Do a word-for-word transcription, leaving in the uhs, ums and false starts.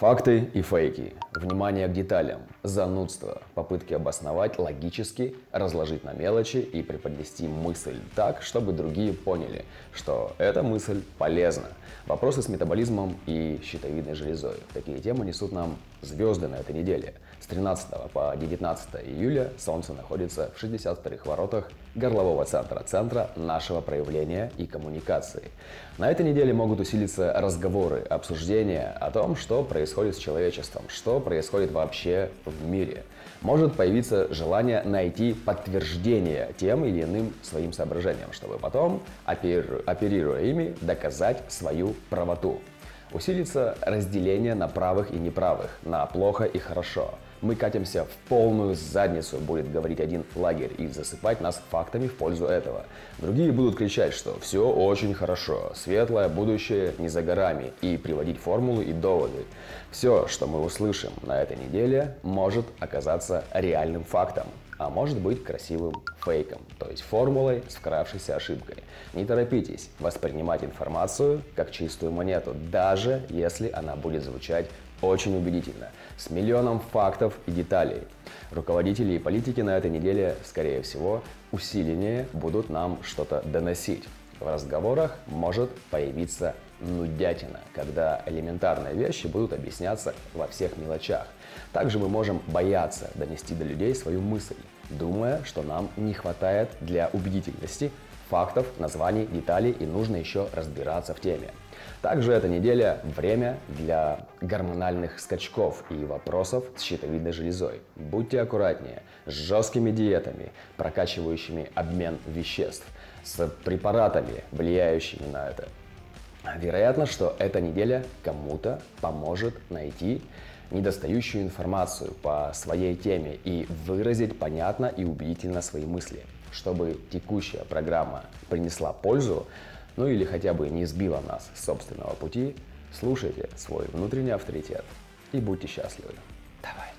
Факты и фейки, внимание к деталям, занудство, попытки обосновать логически, разложить на мелочи и преподнести мысль так, чтобы другие поняли, что эта мысль полезна. Вопросы с метаболизмом и щитовидной железой. Такие темы несут нам звезды на этой неделе. С тринадцатого по девятнадцатое июля Солнце находится в шестьдесят вторых воротах горлового центра, центра нашего проявления и коммуникации. На этой неделе могут усилиться разговоры, обсуждения о том, что происходит с человечеством, что происходит вообще в мире. Может появиться желание найти подтверждение тем или иным своим соображениям, чтобы потом, оперируя ими, доказать свою правоту. Усилится разделение на правых и неправых, на плохо и хорошо. Мы катимся в полную задницу, будет говорить один лагерь и засыпать нас фактами в пользу этого. Другие будут кричать, что все очень хорошо, светлое будущее не за горами, и приводить формулы и доводы. Все, что мы услышим на этой неделе, может оказаться реальным фактом, а может быть красивым фейком, то есть формулой с вкравшейся ошибкой. Не торопитесь воспринимать информацию как чистую монету, даже если она будет звучать очень убедительно, с миллионом фактов и деталей. Руководители и политики на этой неделе, скорее всего, усиленнее будут нам что-то доносить. В разговорах может появиться нудятина, когда элементарные вещи будут объясняться во всех мелочах. Также мы можем бояться донести до людей свою мысль, думая, что нам не хватает для убедительности фактов, названий, деталей и нужно еще разбираться в теме. Также эта неделя – время для гормональных скачков и вопросов с щитовидной железой. Будьте аккуратнее с жесткими диетами, прокачивающими обмен веществ, с препаратами, влияющими на это. Вероятно, что эта неделя кому-то поможет найти недостающую информацию по своей теме и выразить понятно и убедительно свои мысли, чтобы текущая программа принесла пользу, ну или хотя бы не сбила нас с собственного пути. Слушайте свой внутренний авторитет и будьте счастливы. Давай!